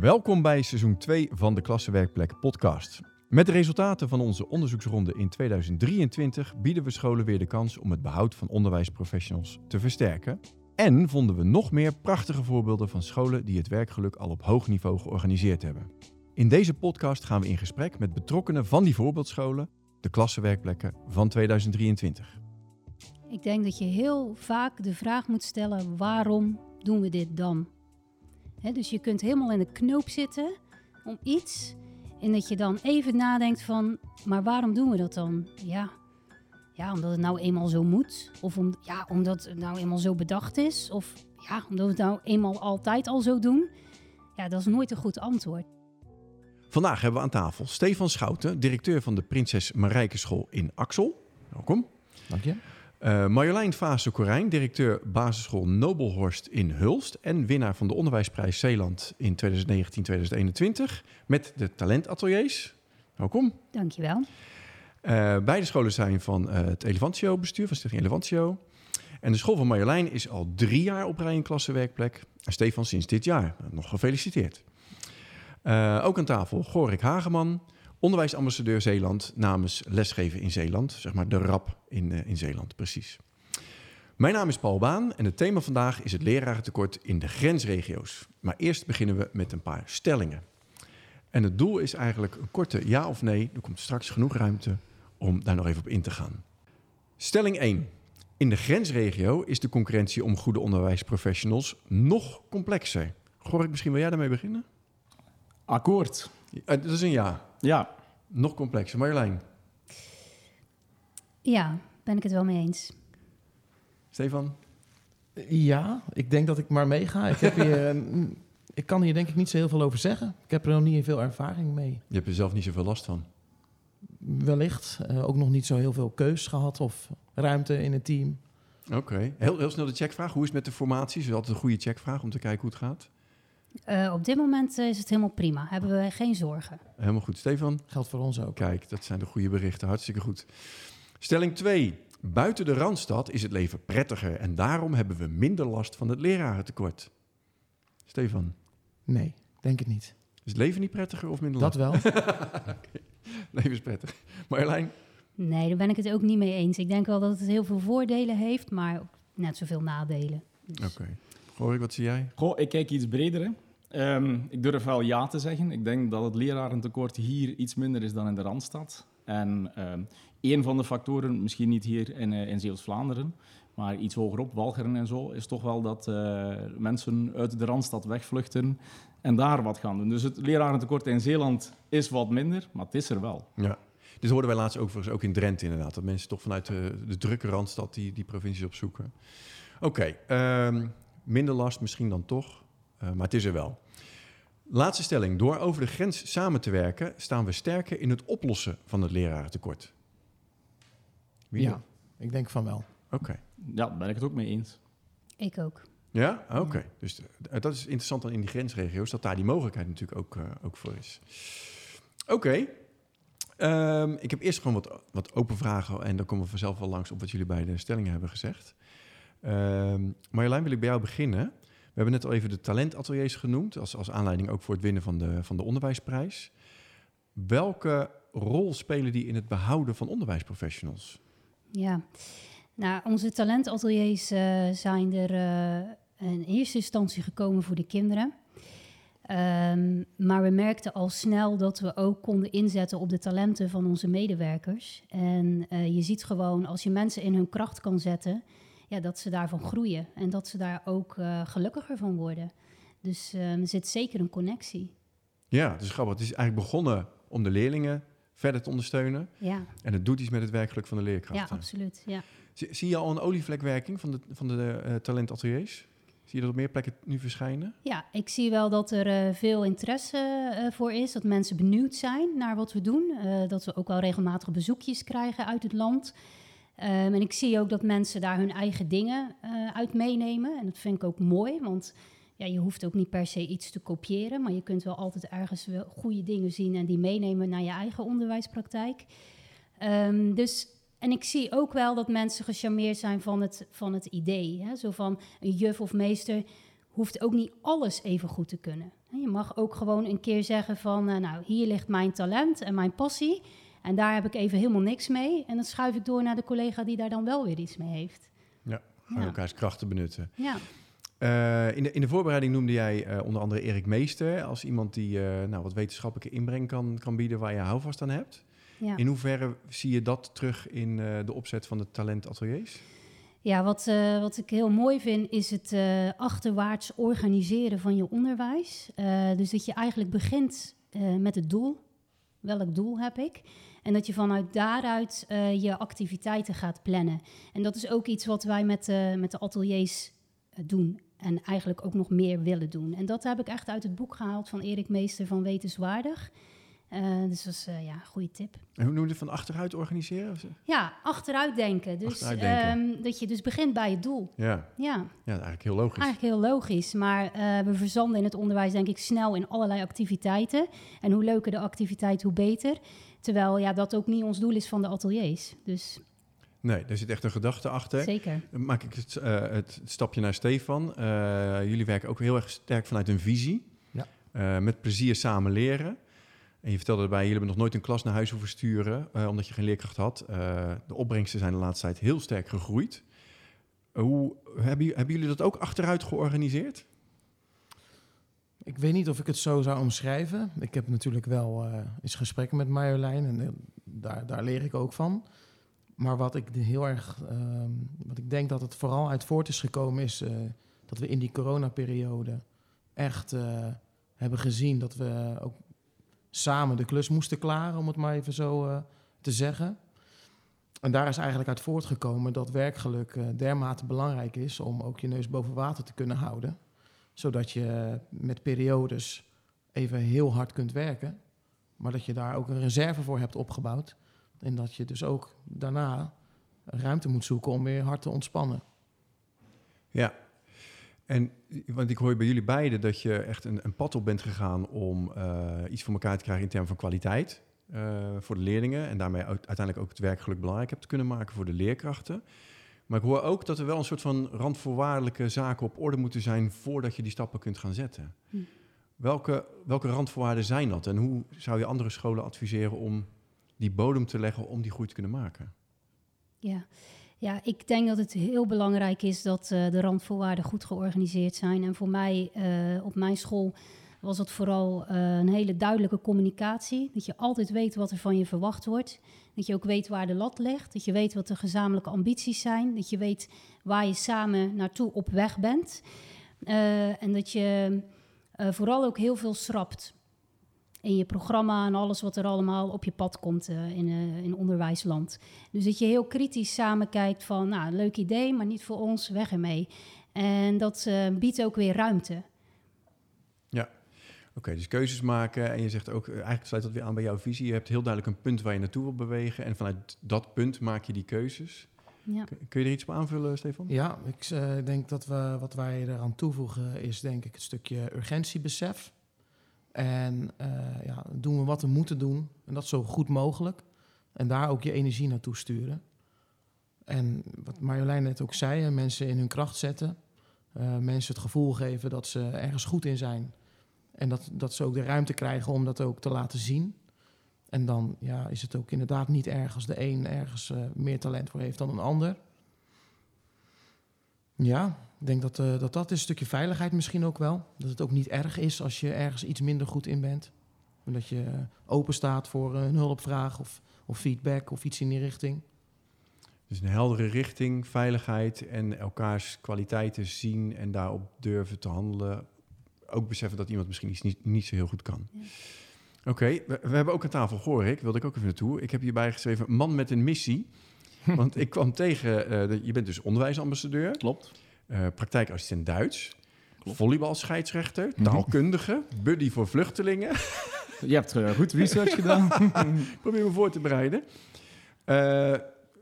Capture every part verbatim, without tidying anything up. Welkom bij seizoen twee van de Klassewerkplek podcast. Met de resultaten van onze onderzoeksronde in tweeduizend drieëntwintig bieden we scholen weer de kans om het behoud van onderwijsprofessionals te versterken. En vonden we nog meer prachtige voorbeelden van scholen die het werkgeluk al op hoog niveau georganiseerd hebben. In deze podcast gaan we in gesprek met betrokkenen van die voorbeeldscholen, de klassenwerkplekken van tweeduizend drieëntwintig. Ik denk dat je heel vaak de vraag moet stellen, waarom doen we dit dan? He, dus je kunt helemaal in de knoop zitten om iets en dat je dan even nadenkt van, maar waarom doen we dat dan? Ja, ja omdat het nou eenmaal zo moet of om, ja, omdat het nou eenmaal zo bedacht is of ja, omdat we het nou eenmaal altijd al zo doen. Ja, dat is nooit een goed antwoord. Vandaag hebben we aan tafel Stefan Schouten, directeur van de Prinses Marijke School in Axel. Welkom. Dank je. Uh, Marjolein Faasse-Korijn, directeur basisschool Nobelhorst in Hulst en winnaar van de Onderwijsprijs Zeeland in tweeduizend negentien tweeduizend eenentwintig met de talentateliers. Welkom. Dank je wel. Uh, beide scholen zijn van uh, het Elevantio bestuur, van Stichting Elevantio. En de school van Marjolein is al drie jaar op rij een klassenwerkplek. En Stefan sinds dit jaar. Nog gefeliciteerd. Uh, ook aan tafel Gorik Hageman, onderwijsambassadeur Zeeland namens Lesgeven in Zeeland. Zeg maar de rap in, uh, in Zeeland, precies. Mijn naam is Paul Baan en het thema vandaag is het lerarentekort in de grensregio's. Maar eerst beginnen we met een paar stellingen. En het doel is eigenlijk een korte ja of nee. Er komt straks genoeg ruimte om daar nog even op in te gaan. Stelling één. In de grensregio is de concurrentie om goede onderwijsprofessionals nog complexer. Gorik, misschien wil jij daarmee beginnen? Akkoord. Dat is een ja. Ja. Nog complexer. Marjolein? Ja, ben ik het wel mee eens. Stefan? Ja, ik denk dat ik maar meega. Ik, heb hier, ik kan hier denk ik niet zo heel veel over zeggen. Ik heb er nog niet veel ervaring mee. Je hebt er zelf niet zoveel last van? Wellicht. Uh, ook nog niet zo heel veel keus gehad of ruimte in het team. Oké. Okay. Heel, heel snel de checkvraag. Hoe is het met de formaties? Dat is altijd een goede checkvraag om te kijken hoe het gaat. Uh, op dit moment uh, is het helemaal prima. Hebben we geen zorgen. Helemaal goed. Stefan? Geldt voor ons ook. Kijk, dat zijn de goede berichten. Hartstikke goed. Stelling twee. Buiten de Randstad is het leven prettiger en daarom hebben we minder last van het lerarentekort. Stefan? Nee, denk het niet. Is het leven niet prettiger of minder last? Dat wel. Okay. Leven is prettig. Marjolein? Nee, daar ben ik het ook niet mee eens. Ik denk wel dat het heel veel voordelen heeft, maar ook net zoveel nadelen. Dus. Oké. Okay. Gorik, wat zie jij? Goh, ik kijk iets breder. Um, ik durf wel ja te zeggen. Ik denk dat het lerarentekort hier iets minder is dan in de Randstad. En um, één van de factoren, misschien niet hier in, uh, in Zeeuws-Vlaanderen, maar iets hogerop, Walcheren en zo, is toch wel dat uh, mensen uit de Randstad wegvluchten en daar wat gaan doen. Dus het lerarentekort in Zeeland is wat minder, maar het is er wel. Ja. Dit hoorden wij laatst ook, ook in Drenthe inderdaad. Dat mensen toch vanuit de, de drukke Randstad die, die provincies opzoeken. Oké. Okay, um, minder last misschien dan toch, uh, maar het is er wel. Laatste stelling. Door over de grens samen te werken, staan we sterker in het oplossen van het lerarentekort. Wie ja, ik denk van wel. Oké. Okay. Ja, daar ben ik het ook mee eens. Ik ook. Ja? Oké. Okay. Dus uh, dat is interessant dan in die grensregio's, dat daar die mogelijkheid natuurlijk ook, uh, ook voor is. Oké. Okay. Um, ik heb eerst gewoon wat, wat open vragen en dan komen we vanzelf wel langs op wat jullie bij de stellingen hebben gezegd. Uh, Marjolein, wil ik bij jou beginnen. We hebben net al even de talentateliers genoemd, als, als aanleiding ook voor het winnen van de, van de onderwijsprijs. Welke rol spelen die in het behouden van onderwijsprofessionals? Ja, nou, onze talentateliers uh, zijn er uh, in eerste instantie gekomen voor de kinderen. Um, maar we merkten al snel dat we ook konden inzetten op de talenten van onze medewerkers. En uh, je ziet gewoon, als je mensen in hun kracht kan zetten, ja, dat ze daarvan groeien en dat ze daar ook uh, gelukkiger van worden. Dus um, er zit zeker een connectie. Ja, dat is grappig. Het is eigenlijk begonnen om de leerlingen verder te ondersteunen. Ja. En het doet iets met het werkgeluk van de leerkrachten. Ja, absoluut. Ja. Zie, zie je al een olievlekwerking van de, van de uh, talentateliers? Zie je dat op meer plekken nu verschijnen? Ja, ik zie wel dat er uh, veel interesse uh, voor is. Dat mensen benieuwd zijn naar wat we doen. Uh, dat we ook wel regelmatig bezoekjes krijgen uit het land. Um, en ik zie ook dat mensen daar hun eigen dingen uh, uit meenemen. En dat vind ik ook mooi, want ja, je hoeft ook niet per se iets te kopiëren. Maar je kunt wel altijd ergens wel goede dingen zien en die meenemen naar je eigen onderwijspraktijk. Um, dus, en ik zie ook wel dat mensen gecharmeerd zijn van het, van het idee. Hè? Zo van een juf of meester, hoeft ook niet alles even goed te kunnen. Je mag ook gewoon een keer zeggen van, uh, nou, hier ligt mijn talent en mijn passie. En daar heb ik even helemaal niks mee. En dat schuif ik door naar de collega die daar dan wel weer iets mee heeft. Ja, gaan ja. elkaars krachten benutten. Ja. Uh, in, de, in de voorbereiding noemde jij uh, onder andere Erik Meester als iemand die uh, nou, wat wetenschappelijke inbreng kan, kan bieden waar je houvast aan hebt. Ja. In hoeverre zie je dat terug in uh, de opzet van de talentateliers? Ja, wat, uh, wat ik heel mooi vind is het uh, achterwaarts organiseren van je onderwijs. Uh, dus dat je eigenlijk begint uh, met het doel. Welk doel heb ik? En dat je vanuit daaruit uh, je activiteiten gaat plannen. En dat is ook iets wat wij met, uh, met de ateliers uh, doen. En eigenlijk ook nog meer willen doen. En dat heb ik echt uit het boek gehaald van Erik Meester van Wetenswaardig. Uh, dus dat is uh, ja, een goede tip. En hoe noem je van achteruit organiseren? Ja, achteruitdenken. Dus achteruitdenken. Um, dat je dus begint bij het doel. Ja, ja. ja eigenlijk heel logisch. Eigenlijk heel logisch, maar uh, we verzanden in het onderwijs denk ik snel in allerlei activiteiten. En hoe leuker de activiteit, hoe beter. Terwijl ja, dat ook niet ons doel is van de ateliers. Dus... Nee, daar zit echt een gedachte achter. Zeker. Dan maak ik het, uh, het stapje naar Stefan. Uh, jullie werken ook heel erg sterk vanuit een visie. Ja. Uh, met plezier samen leren. En je vertelde erbij, jullie hebben nog nooit een klas naar huis hoeven sturen, uh, omdat je geen leerkracht had. Uh, de opbrengsten zijn de laatste tijd heel sterk gegroeid. Uh, hoe, hebben, hebben jullie dat ook achteruit georganiseerd? Ik weet niet of ik het zo zou omschrijven. Ik heb natuurlijk wel uh, eens gesprekken met Marjolein en uh, daar, daar leer ik ook van. Maar wat ik heel erg, uh, wat ik denk dat het vooral uit voort is gekomen is uh, dat we in die coronaperiode echt uh, hebben gezien dat we ook samen de klus moesten klaren, om het maar even zo uh, te zeggen. En daar is eigenlijk uit voortgekomen dat werkgeluk uh, dermate belangrijk is om ook je neus boven water te kunnen houden. Zodat je met periodes even heel hard kunt werken, maar dat je daar ook een reserve voor hebt opgebouwd. En dat je dus ook daarna ruimte moet zoeken om weer hard te ontspannen. Ja, en want ik hoor bij jullie beiden dat je echt een, een pad op bent gegaan om uh, iets voor elkaar te krijgen in termen van kwaliteit uh, voor de leerlingen. En daarmee uiteindelijk ook het werkgeluk belangrijk hebt te kunnen maken voor de leerkrachten. Maar ik hoor ook dat er wel een soort van randvoorwaardelijke zaken op orde moeten zijn voordat je die stappen kunt gaan zetten. Hm. Welke, welke randvoorwaarden zijn dat? En hoe zou je andere scholen adviseren om die bodem te leggen om die groei te kunnen maken? Ja, ja ik denk dat het heel belangrijk is dat uh, de randvoorwaarden goed georganiseerd zijn. En voor mij, uh, op mijn school, was het vooral uh, een hele duidelijke communicatie. Dat je altijd weet wat er van je verwacht wordt. Dat je ook weet waar de lat ligt. Dat je weet wat de gezamenlijke ambities zijn. Dat je weet waar je samen naartoe op weg bent. Uh, en dat je uh, vooral ook heel veel schrapt in je programma en alles wat er allemaal op je pad komt uh, in, uh, in onderwijsland. Dus dat je heel kritisch samen kijkt van, nou, leuk idee, maar niet voor ons, weg ermee. En dat uh, biedt ook weer ruimte. Ja, oké, okay, dus keuzes maken. En je zegt ook, eigenlijk sluit dat weer aan bij jouw visie. Je hebt heel duidelijk een punt waar je naartoe wil bewegen. En vanuit dat punt maak je die keuzes. Ja. Kun je er iets op aanvullen, Stefan? Ja, ik uh, denk dat we wat wij eraan toevoegen is, denk ik, het stukje urgentiebesef. En uh, ja, doen we wat we moeten doen. En dat zo goed mogelijk. En daar ook je energie naartoe sturen. En wat Marjolein net ook zei, mensen in hun kracht zetten. Uh, mensen het gevoel geven dat ze ergens goed in zijn. En dat, dat ze ook de ruimte krijgen om dat ook te laten zien. En dan ja, is het ook inderdaad niet erg als de een ergens uh, meer talent voor heeft dan een ander. Ja, ik denk dat, uh, dat dat is een stukje veiligheid misschien ook wel. Dat het ook niet erg is als je ergens iets minder goed in bent. Omdat je open staat voor uh, een hulpvraag of, of feedback of iets in die richting. Dus een heldere richting, veiligheid en elkaars kwaliteiten zien en daarop durven te handelen. Ook beseffen dat iemand misschien iets niet, niet zo heel goed kan. Ja. Oké, okay, we, we hebben ook aan tafel Gorik, wilde ik ook even naartoe. Ik heb hierbij geschreven, man met een missie. Want ik kwam tegen, uh, de, je bent dus onderwijsambassadeur. Klopt. Uh, praktijkassistent Duits, Klopt. Volleybalscheidsrechter, taalkundige, buddy voor vluchtelingen. Je hebt uh, goed research gedaan. Probeer me voor te bereiden. Uh,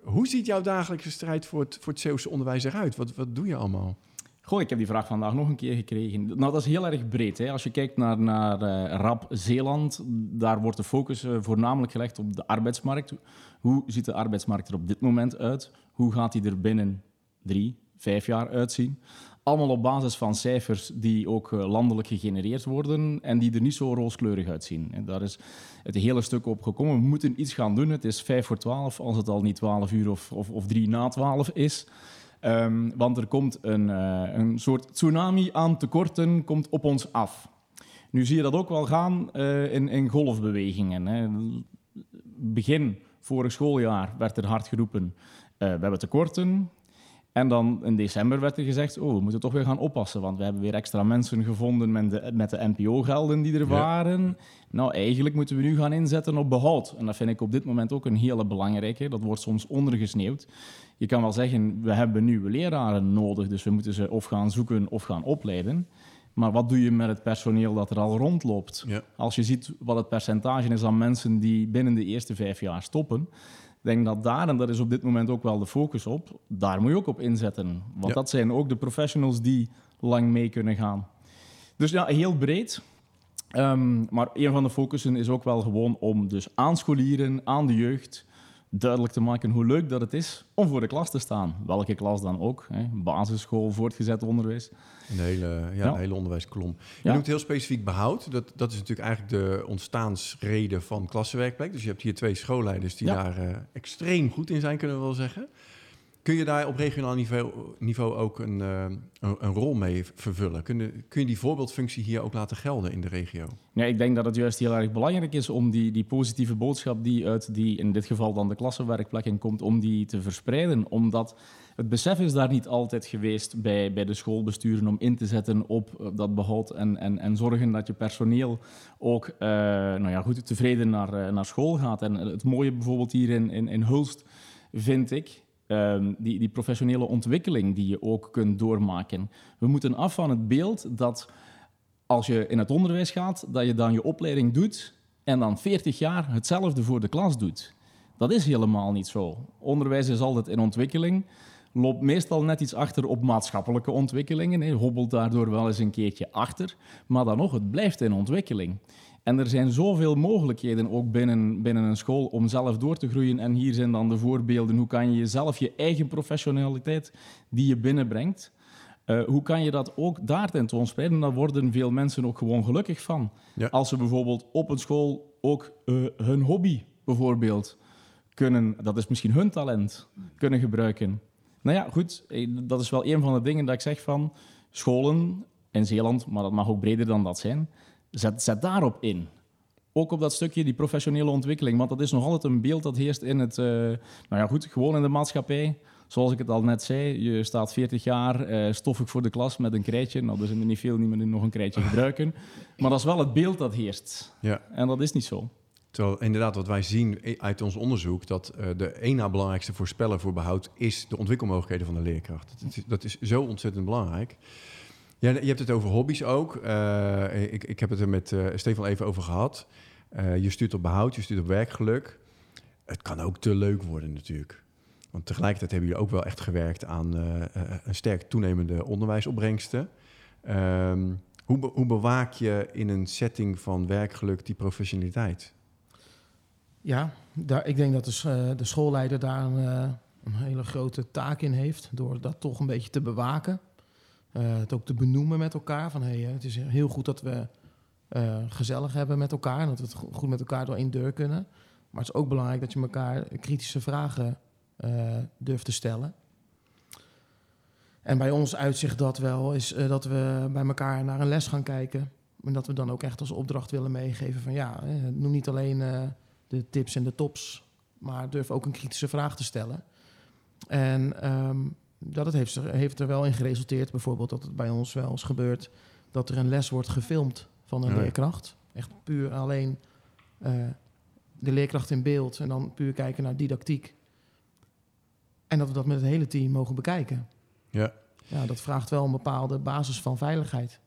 hoe ziet jouw dagelijkse strijd voor het, voor het Zeeuwse onderwijs eruit? Wat, wat doe je allemaal? Goh, ik heb die vraag vandaag nog een keer gekregen. Nou, dat is heel erg breed, hè. Als je kijkt naar, naar uh, R A B Zeeland, daar wordt de focus uh, voornamelijk gelegd op de arbeidsmarkt. Hoe ziet de arbeidsmarkt er op dit moment uit? Hoe gaat die er binnen drie, vijf jaar uitzien. Allemaal op basis van cijfers die ook landelijk gegenereerd worden en die er niet zo rooskleurig uitzien. En daar is het hele stuk op gekomen. We moeten iets gaan doen. Het is vijf voor twaalf, als het al niet twaalf uur of, of, of drie na twaalf is. Um, want er komt een, uh, een soort tsunami aan tekorten komt op ons af. Nu zie je dat ook wel gaan uh, in, in golfbewegingen. Hè. Begin vorig schooljaar werd er hard geroepen, uh, we hebben tekorten. En dan in december werd er gezegd, oh, we moeten toch weer gaan oppassen, want we hebben weer extra mensen gevonden met de, met de N P O-gelden die er waren. Ja. Nou, eigenlijk moeten we nu gaan inzetten op behoud. En dat vind ik op dit moment ook een hele belangrijke. Dat wordt soms ondergesneeuwd. Je kan wel zeggen, we hebben nieuwe leraren nodig, dus we moeten ze of gaan zoeken of gaan opleiden. Maar wat doe je met het personeel dat er al rondloopt? Ja. Als je ziet wat het percentage is aan mensen die binnen de eerste vijf jaar stoppen, ik denk dat daar, en daar is op dit moment ook wel de focus op, daar moet je ook op inzetten. Want ja. dat zijn ook de professionals die lang mee kunnen gaan. Dus ja, heel breed. Um, maar een van de focussen is ook wel gewoon om dus aan scholieren, aan de jeugd, duidelijk te maken hoe leuk dat het is om voor de klas te staan. Welke klas dan ook. Hè? Basisschool, voortgezet onderwijs. Een hele, ja, ja. Een hele onderwijskolom. Je ja. noemt heel specifiek behoud. Dat, dat is natuurlijk eigenlijk de ontstaansreden van Klassewerkplek. Dus je hebt hier twee schoolleiders die ja. daar uh, extreem goed in zijn, kunnen we wel zeggen. Kun je daar op regionaal niveau, niveau ook een, uh, een, een rol mee vervullen? Kun je, kun je die voorbeeldfunctie hier ook laten gelden in de regio? Ja, ik denk dat het juist heel erg belangrijk is om die, die positieve boodschap die uit die, in dit geval dan de klassenwerkplekken komt, om die te verspreiden. Omdat het besef is daar niet altijd geweest bij, bij de schoolbesturen om in te zetten op dat behoud en, en, en zorgen dat je personeel ook uh, nou ja, goed tevreden naar, naar school gaat. En het mooie bijvoorbeeld hier in, in, in Hulst vind ik, Um, die, die professionele ontwikkeling die je ook kunt doormaken. We moeten af van het beeld dat als je in het onderwijs gaat, dat je dan je opleiding doet en dan veertig jaar hetzelfde voor de klas doet. Dat is helemaal niet zo. Onderwijs is altijd in ontwikkeling, loopt meestal net iets achter op maatschappelijke ontwikkelingen, he, hobbelt daardoor wel eens een keertje achter, maar dan nog, het blijft in ontwikkeling. En er zijn zoveel mogelijkheden ook binnen, binnen een school om zelf door te groeien. En hier zijn dan de voorbeelden. Hoe kan je jezelf, je eigen professionaliteit die je binnenbrengt, uh, hoe kan je dat ook daar tentoonspreiden? Daar worden veel mensen ook gewoon gelukkig van. Ja. Als ze bijvoorbeeld op een school ook uh, hun hobby bijvoorbeeld kunnen, dat is misschien hun talent, kunnen gebruiken. Nou ja, goed, dat is wel een van de dingen dat ik zeg van scholen in Zeeland, maar dat mag ook breder dan dat zijn. Zet, zet daarop in. Ook op dat stukje, die professionele ontwikkeling. Want dat is nog altijd een beeld dat heerst in het... Uh, nou ja, goed, gewoon in de maatschappij. Zoals ik het al net zei, je staat veertig jaar uh, stoffig voor de klas met een krijtje. Nou, er zijn er niet veel die meer nog een krijtje gebruiken. Maar dat is wel het beeld dat heerst. Ja. En dat is niet zo. Terwijl inderdaad, wat wij zien uit ons onderzoek, dat uh, de één na belangrijkste voorspeller voor behoud is de ontwikkelmogelijkheden van de leerkracht. Dat is, dat is zo ontzettend belangrijk. Ja, je hebt het over hobby's ook. Uh, ik, ik heb het er met uh, Stefan even over gehad. Uh, je stuurt op behoud, je stuurt op werkgeluk. Het kan ook te leuk worden natuurlijk. Want tegelijkertijd hebben jullie ook wel echt gewerkt aan uh, een sterk toenemende onderwijsopbrengsten. Um, hoe, be- hoe bewaak je in een setting van werkgeluk die professionaliteit? Ja, daar, ik denk dat de, uh, de schoolleider daar een, uh, een hele grote taak in heeft, door dat toch een beetje te bewaken. Uh, het ook te benoemen met elkaar. Van, hey, het is heel goed dat we uh, gezellig hebben met elkaar. En dat we het goed met elkaar door één deur kunnen. Maar het is ook belangrijk dat je elkaar kritische vragen uh, durft te stellen. En bij ons uitzicht dat wel is uh, dat we bij elkaar naar een les gaan kijken. En dat we dan ook echt als opdracht willen meegeven van ja, eh, noem niet alleen uh, de tips en de tops. Maar durf ook een kritische vraag te stellen. En... Um, Dat het heeft, heeft er wel in geresulteerd, bijvoorbeeld dat het bij ons wel eens gebeurt dat er een les wordt gefilmd van een ja. leerkracht. Echt puur alleen uh, de leerkracht in beeld en dan puur kijken naar didactiek. En dat we dat met het hele team mogen bekijken. Ja. Ja, dat vraagt wel een bepaalde basis van veiligheid.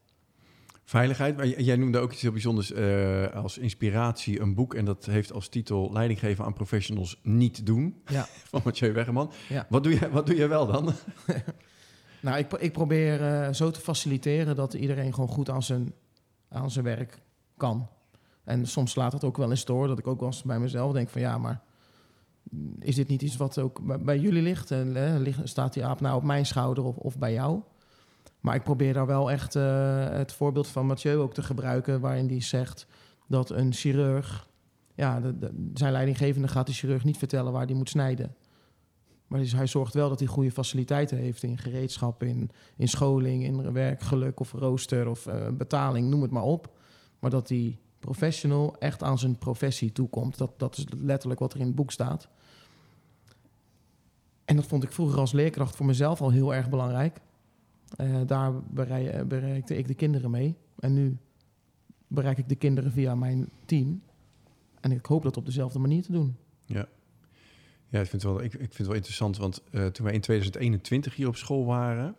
Veiligheid, maar jij noemde ook iets heel bijzonders uh, als inspiratie, een boek. En dat heeft als titel Leidinggeven aan Professionals Niet Doen. Ja. Van Mathieu Weggeman. Ja. Wat doe je, wat doe je wel dan? Nou, ik, ik probeer uh, zo te faciliteren dat iedereen gewoon goed aan zijn, aan zijn werk kan. En soms slaat dat ook wel eens door, dat ik ook wel eens bij mezelf denk van ja, maar is dit niet iets wat ook bij, bij jullie ligt? En, eh, ligt staat die aap nou op mijn schouder of, of bij jou? Maar ik probeer daar wel echt uh, het voorbeeld van Mathieu ook te gebruiken, waarin die zegt dat een chirurg, ja, de, de, zijn leidinggevende gaat de chirurg niet vertellen waar die moet snijden. Maar dus hij zorgt wel dat hij goede faciliteiten heeft in gereedschap, in, in scholing, in werkgeluk of rooster of uh, betaling, noem het maar op. Maar dat die professional echt aan zijn professie toekomt. Dat, dat is letterlijk wat er in het boek staat. En dat vond ik vroeger als leerkracht voor mezelf al heel erg belangrijk. Uh, daar bereik, bereikte ik de kinderen mee. En nu bereik ik de kinderen via mijn team. En ik hoop dat op dezelfde manier te doen. Ja, ja ik, vind het wel, ik, ik vind het wel interessant. Want uh, toen wij in tweeduizend eenentwintig hier op school waren,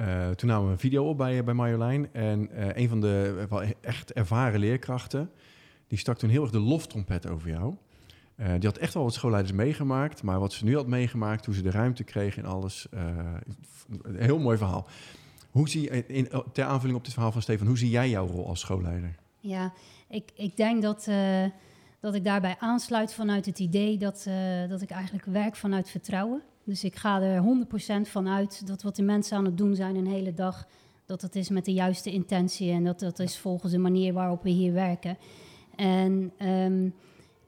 Uh, toen namen we een video op bij, bij Marjolein. En uh, een van de wel echt ervaren leerkrachten, die stak toen heel erg de loftrompet over jou. Uh, die had echt wel wat schoolleiders meegemaakt. Maar wat ze nu had meegemaakt, hoe ze de ruimte kreeg en alles. Uh, een heel mooi verhaal. Hoe zie, in, ter aanvulling op dit verhaal van Stefan, hoe zie jij jouw rol als schoolleider? Ja, ik, ik denk dat, uh, dat ik daarbij aansluit vanuit het idee dat, uh, dat ik eigenlijk werk vanuit vertrouwen. Dus ik ga er honderd procent van uit dat wat de mensen aan het doen zijn een hele dag, dat dat is met de juiste intentie en dat dat is volgens de manier waarop we hier werken. En um,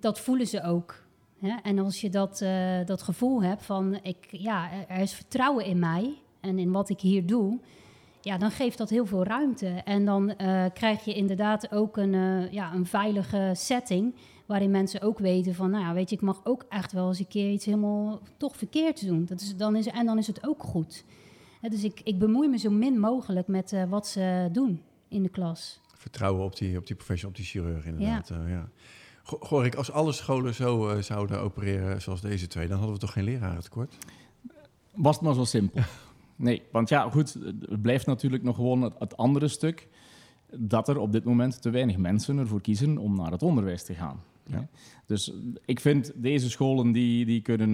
dat voelen ze ook. Hè? En als je dat, uh, dat gevoel hebt van, ik, ja, er is vertrouwen in mij en in wat ik hier doe, ja, dan geeft dat heel veel ruimte. En dan uh, krijg je inderdaad ook een, uh, ja, een veilige setting, waarin mensen ook weten van, nou ja, weet je, ik mag ook echt wel eens een keer iets helemaal toch verkeerd doen. Dat is, dan is, en dan is het ook goed. He, dus ik, ik bemoei me zo min mogelijk met uh, wat ze doen in de klas. Vertrouwen op die, op die professional, op die chirurg inderdaad. Ja. Uh, ja. Gorik, als alle scholen zo uh, zouden opereren zoals deze twee, dan hadden we toch geen lerarentekort? Was het maar zo simpel. Nee, want ja, goed, het blijft natuurlijk nog gewoon het, het andere stuk, dat er op dit moment te weinig mensen ervoor kiezen om naar het onderwijs te gaan. Ja. Dus ik vind deze scholen die, die kunnen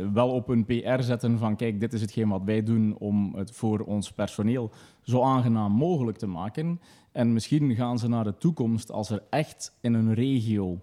uh, wel op hun P R zetten van kijk, dit is hetgeen wat wij doen om het voor ons personeel zo aangenaam mogelijk te maken. En misschien gaan ze naar de toekomst als er echt in een regio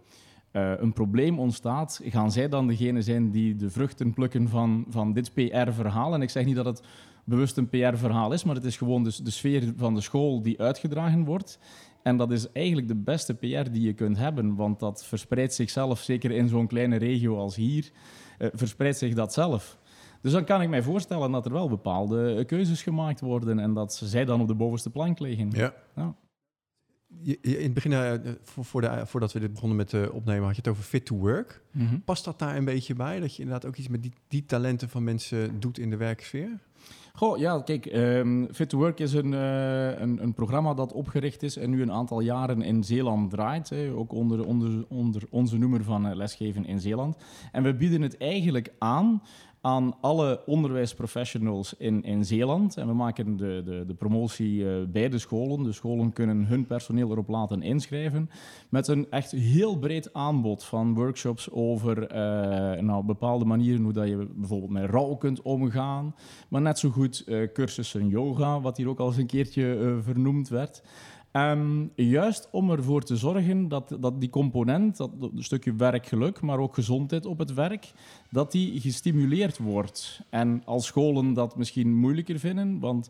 uh, een probleem ontstaat, gaan zij dan degene zijn die de vruchten plukken van, van dit P R-verhaal. En ik zeg niet dat het bewust een P R-verhaal is, maar het is gewoon de, de sfeer van de school die uitgedragen wordt. En dat is eigenlijk de beste P R die je kunt hebben, want dat verspreidt zichzelf, zeker in zo'n kleine regio als hier, eh, verspreidt zich dat zelf. Dus dan kan ik mij voorstellen dat er wel bepaalde keuzes gemaakt worden en dat zij dan op de bovenste plank liggen. Ja. Ja. Je, je, in het begin, uh, voor, voor de, voordat we dit begonnen met uh, opnemen, had je het over Fit to Work. Mm-hmm. Past dat daar een beetje bij, dat je inderdaad ook iets met die, die talenten van mensen doet in de werksfeer? Goh, ja, kijk, um, Fit to Work is een, uh, een, een programma dat opgericht is en nu een aantal jaren in Zeeland draait. Hè, ook onder, onder, onder onze noemer van uh, lesgeven in Zeeland. En we bieden het eigenlijk aan aan alle onderwijsprofessionals in, in Zeeland. En we maken de, de, de promotie uh, bij de scholen. De scholen kunnen hun personeel erop laten inschrijven met een echt heel breed aanbod van workshops over uh, nou, bepaalde manieren hoe dat je bijvoorbeeld met rouw kunt omgaan. Maar net zo goed uh, cursussen yoga, wat hier ook al eens een keertje uh, vernoemd werd. Um, juist om ervoor te zorgen dat, dat die component, dat, dat stukje werkgeluk, maar ook gezondheid op het werk, dat die gestimuleerd wordt. En als scholen dat misschien moeilijker vinden, want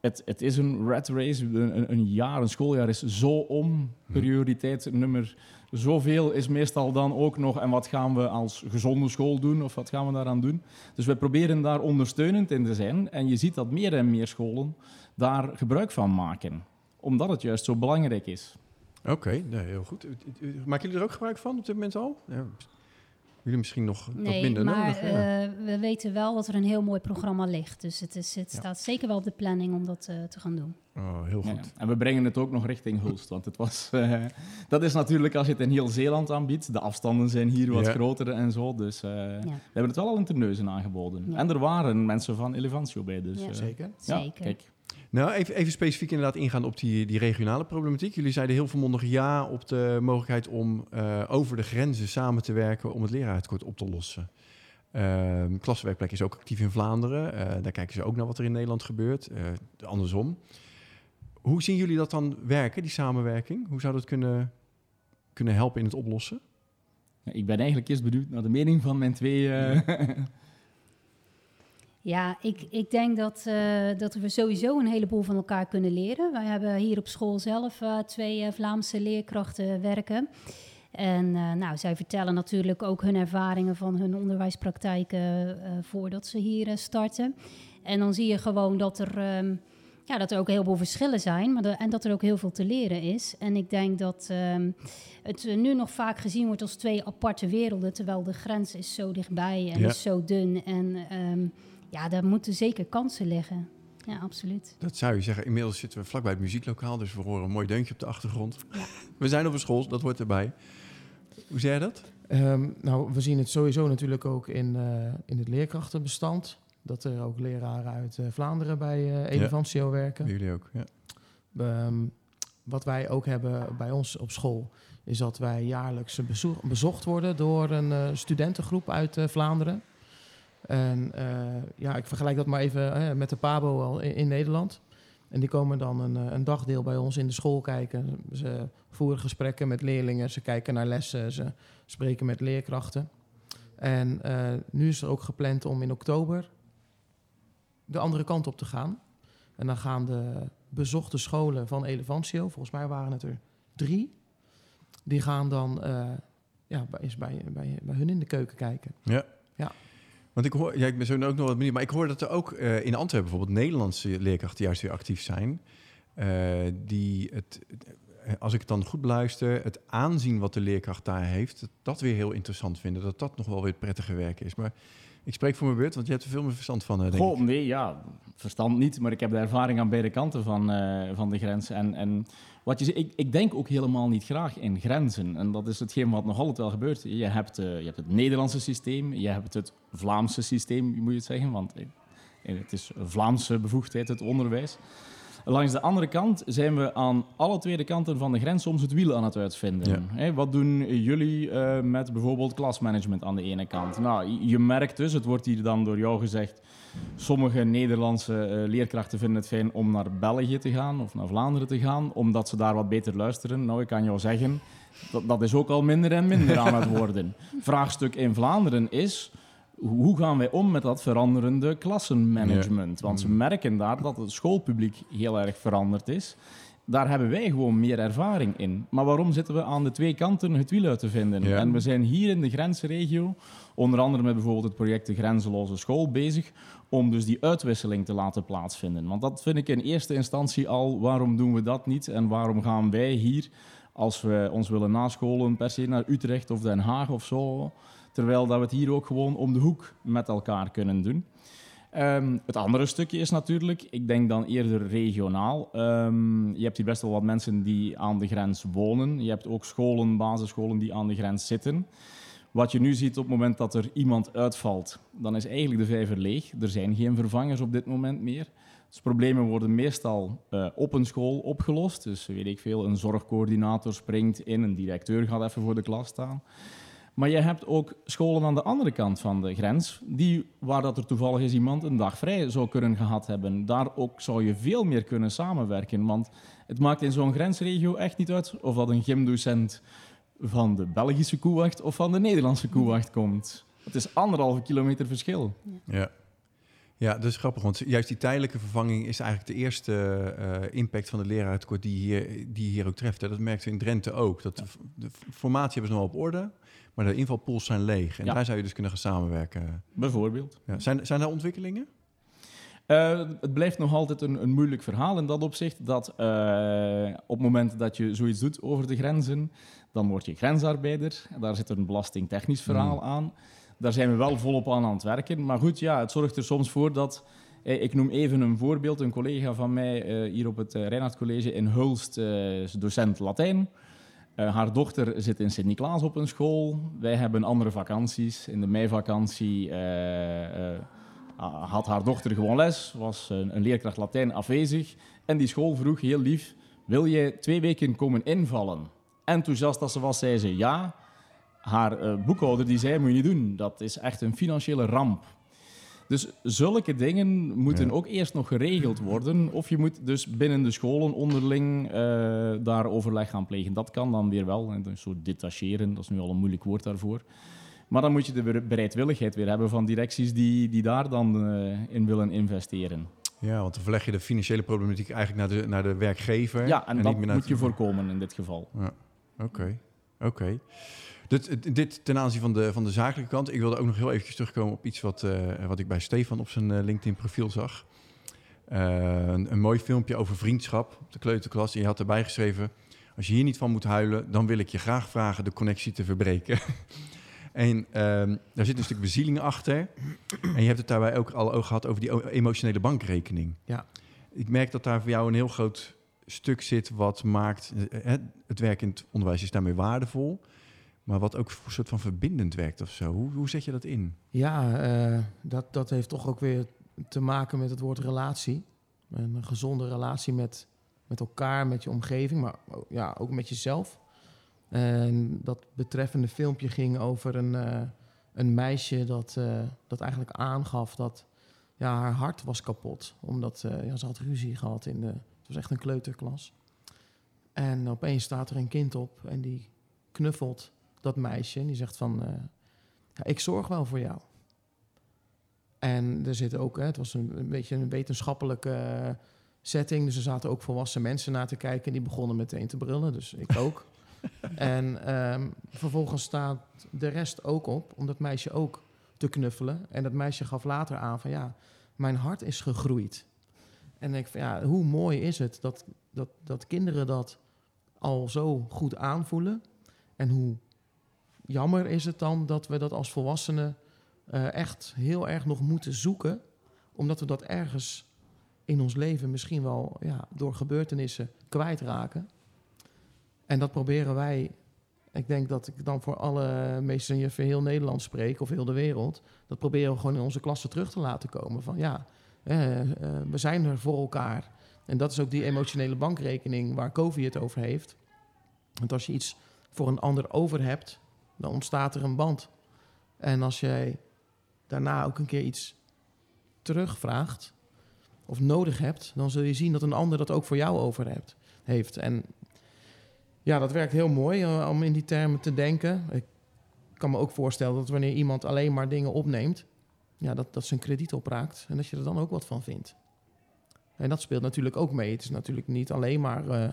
het, het is een rat race, een, een jaar, een schooljaar is zo om, prioriteit nummer zoveel is meestal dan ook nog, en wat gaan we als gezonde school doen, of wat gaan we daaraan doen? Dus we proberen daar ondersteunend in te zijn, en je ziet dat meer en meer scholen daar gebruik van maken, omdat het juist zo belangrijk is. Oké, okay, nee, heel goed. Maken jullie er ook gebruik van op dit moment al? Ja. Jullie misschien nog nee, wat minder maar, nodig? Nee, maar uh, we weten wel dat er een heel mooi programma ligt. Dus het, is, het ja. staat zeker wel op de planning om dat uh, te gaan doen. Oh, heel goed. Ja, en we brengen het ook nog richting Hulst. Want het was, uh, dat is natuurlijk als je het in heel Zeeland aanbiedt. De afstanden zijn hier wat ja. groter en zo. Dus uh, ja. we hebben het wel al in Terneuzen aangeboden. Ja. En er waren mensen van Elevantio bij. Dus, ja. uh, zeker. Ja, zeker. Kijk. Nou, even, even specifiek inderdaad ingaan op die, die regionale problematiek. Jullie zeiden heel volmondig ja op de mogelijkheid om uh, over de grenzen samen te werken om het lerarentekort op te lossen. Uh, Klassewerkplek is ook actief in Vlaanderen. Uh, daar kijken ze ook naar wat er in Nederland gebeurt. Uh, andersom. Hoe zien jullie dat dan werken, die samenwerking? Hoe zou dat kunnen, kunnen helpen in het oplossen? Ik ben eigenlijk eerst benieuwd naar de mening van mijn twee... Uh... Ja. Ja, ik, ik denk dat, uh, dat we sowieso een heleboel van elkaar kunnen leren. Wij hebben hier op school zelf uh, twee uh, Vlaamse leerkrachten werken. En uh, nou, zij vertellen natuurlijk ook hun ervaringen van hun onderwijspraktijken uh, voordat ze hier uh, starten. En dan zie je gewoon dat er, um, ja, dat er ook heel veel verschillen zijn maar de, en dat er ook heel veel te leren is. En ik denk dat um, het nu nog vaak gezien wordt als twee aparte werelden, terwijl de grens is zo dichtbij en ja. is zo dun. En um, ja, daar moeten zeker kansen liggen. Ja, absoluut. Dat zou je zeggen. Inmiddels zitten we vlakbij het muzieklokaal, dus we horen een mooi deuntje op de achtergrond. Ja. We zijn op een school, dat hoort erbij. Hoe zei je dat? Um, nou, we zien het sowieso natuurlijk ook in, uh, in het leerkrachtenbestand. Dat er ook leraren uit uh, Vlaanderen bij uh, Elevantio ja. werken. Jullie ook, ja. Um, wat wij ook hebben bij ons op school, is dat wij jaarlijks bezo- bezocht worden door een uh, studentengroep uit uh, Vlaanderen. En uh, ja, ik vergelijk dat maar even hè, met de Pabo al in, in Nederland. En die komen dan een, een dagdeel bij ons in de school kijken. Ze voeren gesprekken met leerlingen, ze kijken naar lessen, ze spreken met leerkrachten. En uh, nu is er ook gepland om in oktober de andere kant op te gaan. En dan gaan de bezochte scholen van Elevantio, volgens mij waren het er drie, die gaan dan uh, ja, eens bij, bij, bij hun in de keuken kijken. Ja. Ja. Want ik hoor, ja, ik ben zo ook nog wat benieuwd, maar ik hoor dat er ook uh, in Antwerpen bijvoorbeeld Nederlandse leerkrachten juist weer actief zijn. Uh, die het, als ik het dan goed beluister, het aanzien wat de leerkracht daar heeft, dat, dat weer heel interessant vinden. Dat dat nog wel weer prettiger werken is. Maar ik spreek voor mijn beurt, want je hebt er veel meer verstand van, uh, denk Goh, ik. Nee, ja, verstand niet, maar ik heb de ervaring aan beide kanten van, uh, van de grens. En, en wat je zegt, ik, ik denk ook helemaal niet graag in grenzen. En dat is hetgeen wat nog altijd wel gebeurt. Je hebt, uh, je hebt het Nederlandse systeem, je hebt het Vlaamse systeem, moet je het zeggen. Want uh, het is Vlaamse bevoegdheid, het onderwijs. Langs de andere kant zijn we aan alle twee de kanten van de grens soms het wiel aan het uitvinden. Ja. Hey, wat doen jullie uh, met bijvoorbeeld klasmanagement aan de ene kant? Nou, je merkt dus, het wordt hier dan door jou gezegd, sommige Nederlandse uh, leerkrachten vinden het fijn om naar België te gaan of naar Vlaanderen te gaan, omdat ze daar wat beter luisteren. Nou, ik kan jou zeggen, dat, dat is ook al minder en minder aan het worden. Vraagstuk in Vlaanderen is, hoe gaan wij om met dat veranderende klassenmanagement? Want ze merken daar dat het schoolpubliek heel erg veranderd is. Daar hebben wij gewoon meer ervaring in. Maar waarom zitten we aan de twee kanten het wiel uit te vinden? Ja. En we zijn hier in de grensregio, onder andere met bijvoorbeeld het project De Grenzeloze School bezig, om dus die uitwisseling te laten plaatsvinden. Want dat vind ik in eerste instantie al, waarom doen we dat niet? En waarom gaan wij hier, als we ons willen nascholen, per se naar Utrecht of Den Haag of zo, terwijl dat we het hier ook gewoon om de hoek met elkaar kunnen doen. Um, het andere stukje is natuurlijk, ik denk dan eerder regionaal. Um, je hebt hier best wel wat mensen die aan de grens wonen. Je hebt ook scholen, basisscholen die aan de grens zitten. Wat je nu ziet op het moment dat er iemand uitvalt, dan is eigenlijk de vijver leeg. Er zijn geen vervangers op dit moment meer. Dus problemen worden meestal uh, op een school opgelost. Dus weet ik veel, een zorgcoördinator springt in, een directeur gaat even voor de klas staan. Maar je hebt ook scholen aan de andere kant van de grens, die, waar dat er toevallig is iemand een dag vrij zou kunnen gehad hebben. Daar ook zou je veel meer kunnen samenwerken. Want het maakt in zo'n grensregio echt niet uit of dat een gymdocent van de Belgische Koewacht of van de Nederlandse Koewacht komt. Het is anderhalve kilometer verschil. Ja. Ja, dat is grappig, want juist die tijdelijke vervanging is eigenlijk de eerste uh, impact van het lerarentekort die hier, die hier ook treft. Hè. Dat merkten we in Drenthe ook. Dat de, de formatie hebben ze nog wel op orde, maar de invalpools zijn leeg. En ja. daar zou je dus kunnen gaan samenwerken. Bijvoorbeeld. Ja. Zijn, zijn daar ontwikkelingen? Uh, het blijft nog altijd een, een moeilijk verhaal in dat opzicht dat uh, op het moment dat je zoiets doet over de grenzen, dan word je grensarbeider. Daar zit een belastingtechnisch verhaal mm. aan. Daar zijn we wel volop aan aan het werken. Maar goed, ja, het zorgt er soms voor dat... Eh, ik noem even een voorbeeld. Een collega van mij eh, hier op het eh, Reinhard College in Hulst, eh, is docent Latijn. Eh, haar dochter zit in Sint-Niklaas op een school. Wij hebben andere vakanties. In de meivakantie eh, eh, had haar dochter gewoon les. Was een, een leerkracht Latijn afwezig. En die school vroeg heel lief, wil jij twee weken komen invallen? Enthousiast als ze was, zei ze ja. Haar uh, boekhouder die zei, moet je niet doen. Dat is echt een financiële ramp. Dus zulke dingen moeten ja. ook eerst nog geregeld worden. Of je moet dus binnen de scholen onderling uh, daar overleg gaan plegen. Dat kan dan weer wel. En dus zo detacheren, dat is nu al een moeilijk woord daarvoor. Maar dan moet je de bereidwilligheid weer hebben van directies die, die daar dan uh, in willen investeren. Ja, want dan verleg je de financiële problematiek eigenlijk naar de, naar de werkgever. Ja, en, en dat niet meer moet de... je voorkomen in dit geval. Ja. Oké, okay. oké. Okay. Dit, dit ten aanzien van de, van de zakelijke kant. Ik wilde ook nog heel eventjes terugkomen op iets wat, uh, wat ik bij Stefan op zijn uh, LinkedIn-profiel zag. Uh, een, een mooi filmpje over vriendschap op de kleuterklas. En je had erbij geschreven, als je hier niet van moet huilen, dan wil ik je graag vragen de connectie te verbreken. En um, daar zit een stuk bezieling achter. En je hebt het daarbij ook al gehad over die emotionele bankrekening. Ja. Ik merk dat daar voor jou een heel groot stuk zit wat maakt... Het, het werk in het onderwijs is daarmee waardevol. Maar wat ook een soort van verbindend werkt of zo. Hoe, hoe zet je dat in? Ja, uh, dat, dat heeft toch ook weer te maken met het woord relatie. Een gezonde relatie met, met elkaar, met je omgeving. Maar ja, ook met jezelf. En dat betreffende filmpje ging over een, uh, een meisje dat, uh, dat eigenlijk aangaf dat ja, haar hart was kapot. Omdat uh, ja, ze had ruzie gehad. In de, het was echt een kleuterklas. En opeens staat er een kind op en die knuffelt dat meisje. En die zegt van, uh, ja, ik zorg wel voor jou. En er zit ook, hè, het was een, een beetje een wetenschappelijke setting. Dus er zaten ook volwassen mensen naar te kijken. En die begonnen meteen te brullen, dus ik ook. En um, vervolgens staat de rest ook op om dat meisje ook te knuffelen. En dat meisje gaf later aan van ja, mijn hart is gegroeid. En ik van ja, hoe mooi is het dat, dat, dat kinderen dat al zo goed aanvoelen. En hoe jammer is het dan dat we dat als volwassenen uh, echt heel erg nog moeten zoeken. Omdat we dat ergens in ons leven misschien wel ja, door gebeurtenissen kwijtraken. En dat proberen wij, ik denk dat ik dan voor alle meesters en juffen heel Nederland spreek, of heel de wereld, dat proberen we gewoon in onze klassen terug te laten komen. Van ja, eh, eh, we zijn er voor elkaar. En dat is ook die emotionele bankrekening waar Covey het over heeft. Want als je iets voor een ander over hebt, dan ontstaat er een band. En als jij daarna ook een keer iets terugvraagt of nodig hebt, dan zul je zien dat een ander dat ook voor jou over hebt, heeft. En ja, dat werkt heel mooi uh, om in die termen te denken. Ik kan me ook voorstellen dat wanneer iemand alleen maar dingen opneemt, ja, dat, dat zijn krediet opraakt en dat je er dan ook wat van vindt. En dat speelt natuurlijk ook mee. Het is natuurlijk niet alleen maar uh,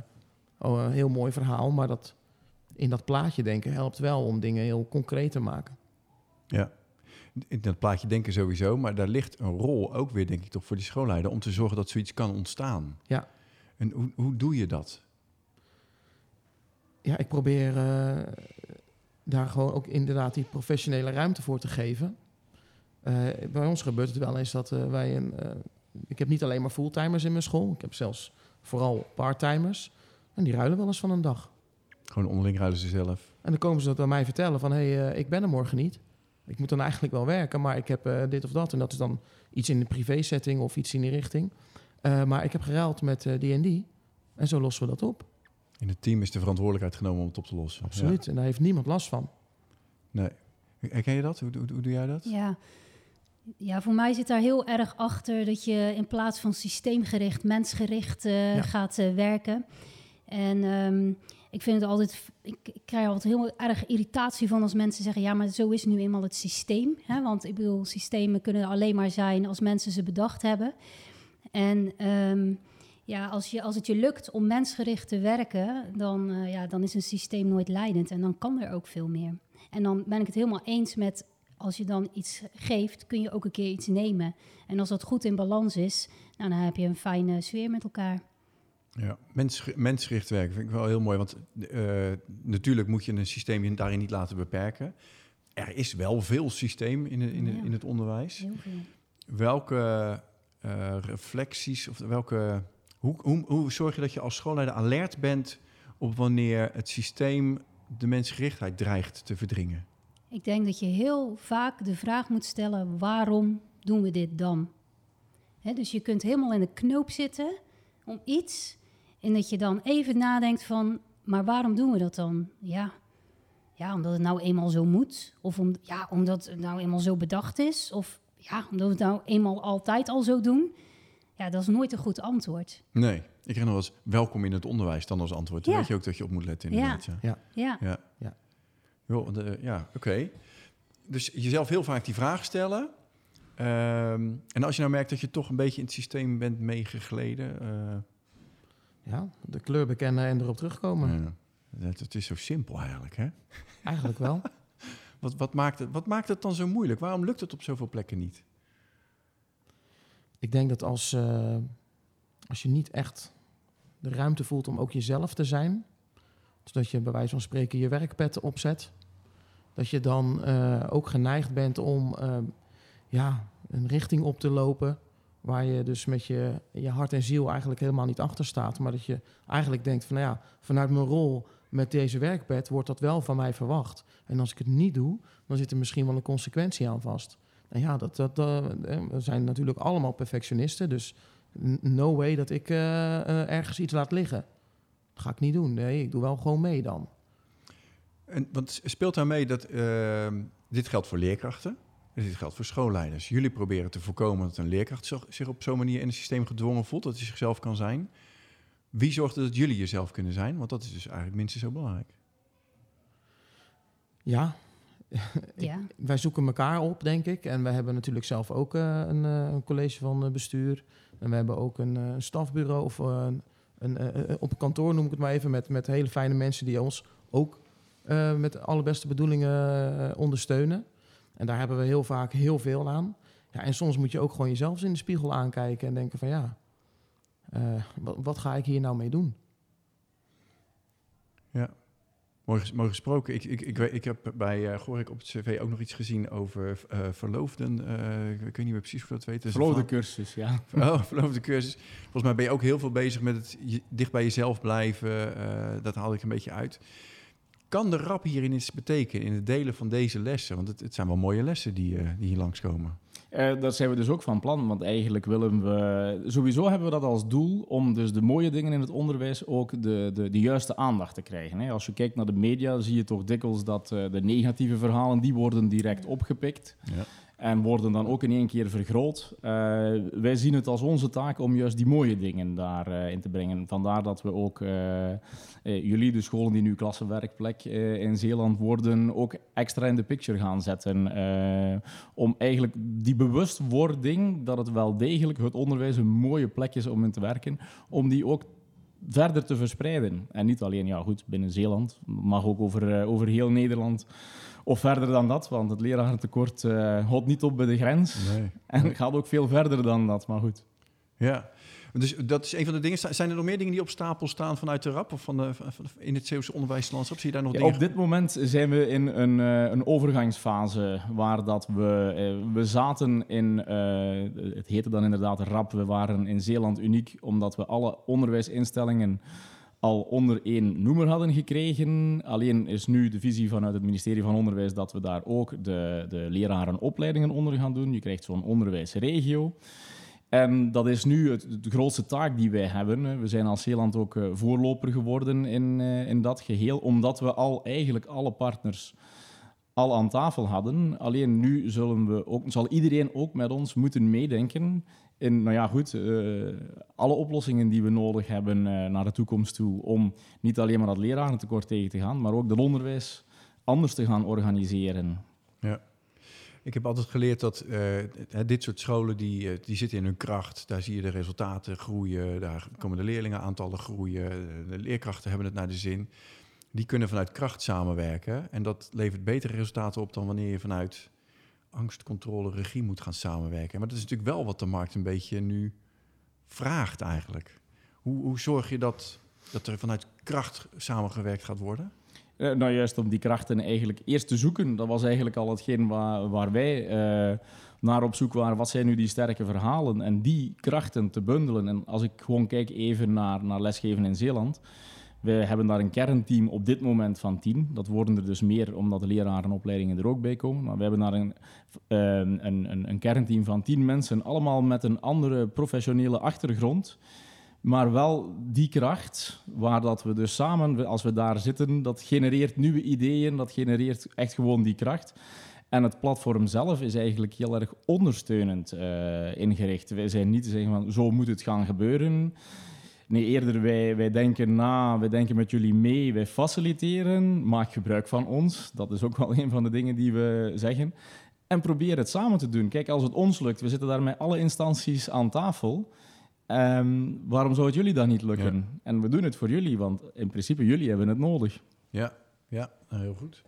oh, een heel mooi verhaal, maar dat in dat plaatje denken helpt wel om dingen heel concreet te maken. Ja, in dat plaatje denken sowieso, maar daar ligt een rol ook weer, denk ik toch, voor die schoolleider om te zorgen dat zoiets kan ontstaan. Ja. En hoe, hoe doe je dat? Ja, ik probeer uh, daar gewoon ook inderdaad die professionele ruimte voor te geven. Uh, bij ons gebeurt het wel eens dat uh, wij... Een, uh, ik heb niet alleen maar fulltimers in mijn school. Ik heb zelfs vooral parttimers. En die ruilen wel eens van een dag. Gewoon onderling ruilen ze zelf. En dan komen ze dat aan mij vertellen van hé, hey, uh, ik ben er morgen niet. Ik moet dan eigenlijk wel werken, maar ik heb uh, dit of dat. En dat is dan iets in de privésetting of iets in die richting. Uh, maar ik heb geruild met uh, die en die. En zo lossen we dat op. In het team is de verantwoordelijkheid genomen om het op te lossen. Absoluut, ja. En daar heeft niemand last van. Nee. Herken je dat? Hoe, hoe, hoe doe jij dat? Ja. ja, voor mij zit daar heel erg achter dat je in plaats van systeemgericht, mensgericht uh, ja. gaat uh, werken. En um, ik vind het altijd, ik, ik krijg altijd heel erg irritatie van als mensen zeggen, ja, maar zo is nu eenmaal het systeem. Hè? Want ik bedoel, systemen kunnen alleen maar zijn als mensen ze bedacht hebben. En Um, Ja, als, je, als het je lukt om mensgericht te werken, dan, uh, ja, dan is een systeem nooit leidend. En dan kan er ook veel meer. En dan ben ik het helemaal eens met, als je dan iets geeft, kun je ook een keer iets nemen. En als dat goed in balans is, nou, dan heb je een fijne sfeer met elkaar. Ja, mens, mensgericht werken vind ik wel heel mooi. Want uh, natuurlijk moet je een systeem daarin niet laten beperken. Er is wel veel systeem in, in, in, ja, in het onderwijs. Heel veel. Welke uh, reflecties of welke... Hoe, hoe, hoe zorg je dat je als schoolleider alert bent op wanneer het systeem de mensgerichtheid dreigt te verdringen? Ik denk dat je heel vaak de vraag moet stellen, waarom doen we dit dan? He, dus je kunt helemaal in de knoop zitten om iets en dat je dan even nadenkt van, maar waarom doen we dat dan? Ja, ja omdat het nou eenmaal zo moet of om, ja, omdat het nou eenmaal zo bedacht is of ja, omdat we het nou eenmaal altijd al zo doen. Ja, dat is nooit een goed antwoord. Nee, ik krijg nog wel eens welkom in het onderwijs dan als antwoord. Dan ja. weet je ook dat je op moet letten inderdaad. Ja, ja. ja. ja. ja. ja. ja oké. Okay. dus jezelf heel vaak die vraag stellen. Um, en als je nou merkt dat je toch een beetje in het systeem bent meegegleden... Uh... Ja, de kleur bekennen en erop terugkomen. Ja, dat is zo simpel eigenlijk, hè? Eigenlijk wel. Wat, wat, maakt het, wat maakt het dan zo moeilijk? Waarom lukt het op zoveel plekken niet? Ik denk dat als, uh, als je niet echt de ruimte voelt om ook jezelf te zijn... zodat je bij wijze van spreken je werkpet opzet... dat je dan uh, ook geneigd bent om uh, ja, een richting op te lopen... waar je dus met je, je hart en ziel eigenlijk helemaal niet achter staat... maar dat je eigenlijk denkt van nou ja, vanuit mijn rol met deze werkpet... wordt dat wel van mij verwacht. En als ik het niet doe, dan zit er misschien wel een consequentie aan vast... En ja, dat, dat, uh, we zijn natuurlijk allemaal perfectionisten. Dus no way dat ik uh, uh, ergens iets laat liggen. Dat ga ik niet doen. Nee, ik doe wel gewoon mee dan. En want speelt daarmee dat... Uh, dit geldt voor leerkrachten. Dit geldt voor schoolleiders. Jullie proberen te voorkomen dat een leerkracht zich op zo'n manier in het systeem gedwongen voelt. Dat hij zichzelf kan zijn. Wie zorgt dat jullie jezelf kunnen zijn? Want dat is dus eigenlijk minstens zo belangrijk. Ja... Ja. Wij zoeken elkaar op, denk ik. En wij hebben natuurlijk zelf ook uh, een, uh, een college van uh, bestuur. En we hebben ook een uh, stafbureau of uh, een, uh, uh, op kantoor, noem ik het maar even... met, met hele fijne mensen die ons ook uh, met alle beste bedoelingen uh, ondersteunen. En daar hebben we heel vaak heel veel aan. Ja, en soms moet je ook gewoon jezelf in de spiegel aankijken en denken van... ja, uh, wat, wat ga ik hier nou mee doen? Ja. Mooi gesproken. Ik, ik, ik, ik heb bij uh, Gorik op het cv ook nog iets gezien over uh, verloofden. Uh, ik weet niet meer precies hoe dat weten. Verloofde cursus, ja. Oh, verloofde cursus. Volgens mij ben je ook heel veel bezig met het je, dicht bij jezelf blijven. Uh, dat haal ik een beetje uit. Kan de rap hierin iets betekenen in het delen van deze lessen? Want het, het zijn wel mooie lessen die, uh, die hier langskomen. Uh, dat zijn we dus ook van plan, want eigenlijk willen we... Sowieso hebben we dat als doel om dus de mooie dingen in het onderwijs ook de, de, de juiste aandacht te krijgen. Hè? Als je kijkt naar de media, zie je toch dikwijls dat uh, de negatieve verhalen, die worden direct opgepikt. Ja. En worden dan ook in één keer vergroot. Uh, wij zien het als onze taak om juist die mooie dingen daarin uh, te brengen. Vandaar dat we ook uh, uh, jullie, de scholen die nu Klassewerkplek uh, in Zeeland worden, ook extra in de picture gaan zetten. Uh, om eigenlijk die bewustwording dat het wel degelijk het onderwijs een mooie plek is om in te werken, om die ook verder te verspreiden. En niet alleen, ja goed, binnen Zeeland, maar ook over, uh, over heel Nederland. Of verder dan dat, want het lerarentekort uh, houdt niet op bij de grens. Nee. En gaat ook veel verder dan dat, maar goed. Ja, dus dat is een van de dingen. Zijn er nog meer dingen die op stapel staan vanuit de R A P? Of van de, van de, in het Zeeuwse onderwijslandschap? Zie je daar nog ja, dingen? Op dit moment zijn we in een, uh, een overgangsfase waar dat we... Uh, we zaten in... Uh, het heette dan inderdaad R A P. We waren in Zeeland uniek, omdat we alle onderwijsinstellingen... al onder één noemer hadden gekregen. Alleen is nu de visie vanuit het ministerie van Onderwijs dat we daar ook de, de lerarenopleidingen onder gaan doen. Je krijgt zo'n onderwijsregio. En dat is nu het, de grootste taak die wij hebben. We zijn als Zeeland ook voorloper geworden in, in dat geheel, omdat we al eigenlijk alle partners al aan tafel hadden. Alleen nu zullen we ook, zal iedereen ook met ons moeten meedenken... In, nou ja, goed, uh, alle oplossingen die we nodig hebben uh, naar de toekomst toe... om niet alleen maar dat lerarentekort tegen te gaan... maar ook dat onderwijs anders te gaan organiseren. Ja. Ik heb altijd geleerd dat uh, dit soort scholen, die, uh, die zitten in hun kracht. Daar zie je de resultaten groeien, daar komen de leerlingenaantallen groeien. De leerkrachten hebben het naar de zin. Die kunnen vanuit kracht samenwerken. En dat levert betere resultaten op dan wanneer je vanuit... angst, controle, regie moet gaan samenwerken. Maar dat is natuurlijk wel wat de markt een beetje nu vraagt eigenlijk. Hoe, hoe zorg je dat, dat er vanuit kracht samengewerkt gaat worden? Uh, nou, juist om die krachten eigenlijk eerst te zoeken. Dat was eigenlijk al hetgeen waar, waar wij uh, naar op zoek waren. Wat zijn nu die sterke verhalen? En die krachten te bundelen. En als ik gewoon kijk even naar, naar lesgeven in Zeeland... We hebben daar een kernteam op dit moment van tien. Dat worden er dus meer omdat de lerarenopleidingen er ook bij komen. Maar we hebben daar een, een, een, een kernteam van tien mensen, allemaal met een andere professionele achtergrond. Maar wel die kracht waar dat we dus samen, als we daar zitten, dat genereert nieuwe ideeën, dat genereert echt gewoon die kracht. En het platform zelf is eigenlijk heel erg ondersteunend uh, ingericht. Wij zijn niet te zeggen van zo moet het gaan gebeuren... Nee, eerder wij, wij denken na, wij denken met jullie mee, wij faciliteren, maak gebruik van ons. Dat is ook wel een van de dingen die we zeggen. En probeer het samen te doen. Kijk, als het ons lukt, we zitten daar met alle instanties aan tafel. Um, waarom zou het jullie dan niet lukken? Ja. En we doen het voor jullie, want in principe jullie hebben het nodig. Ja, ja, heel goed.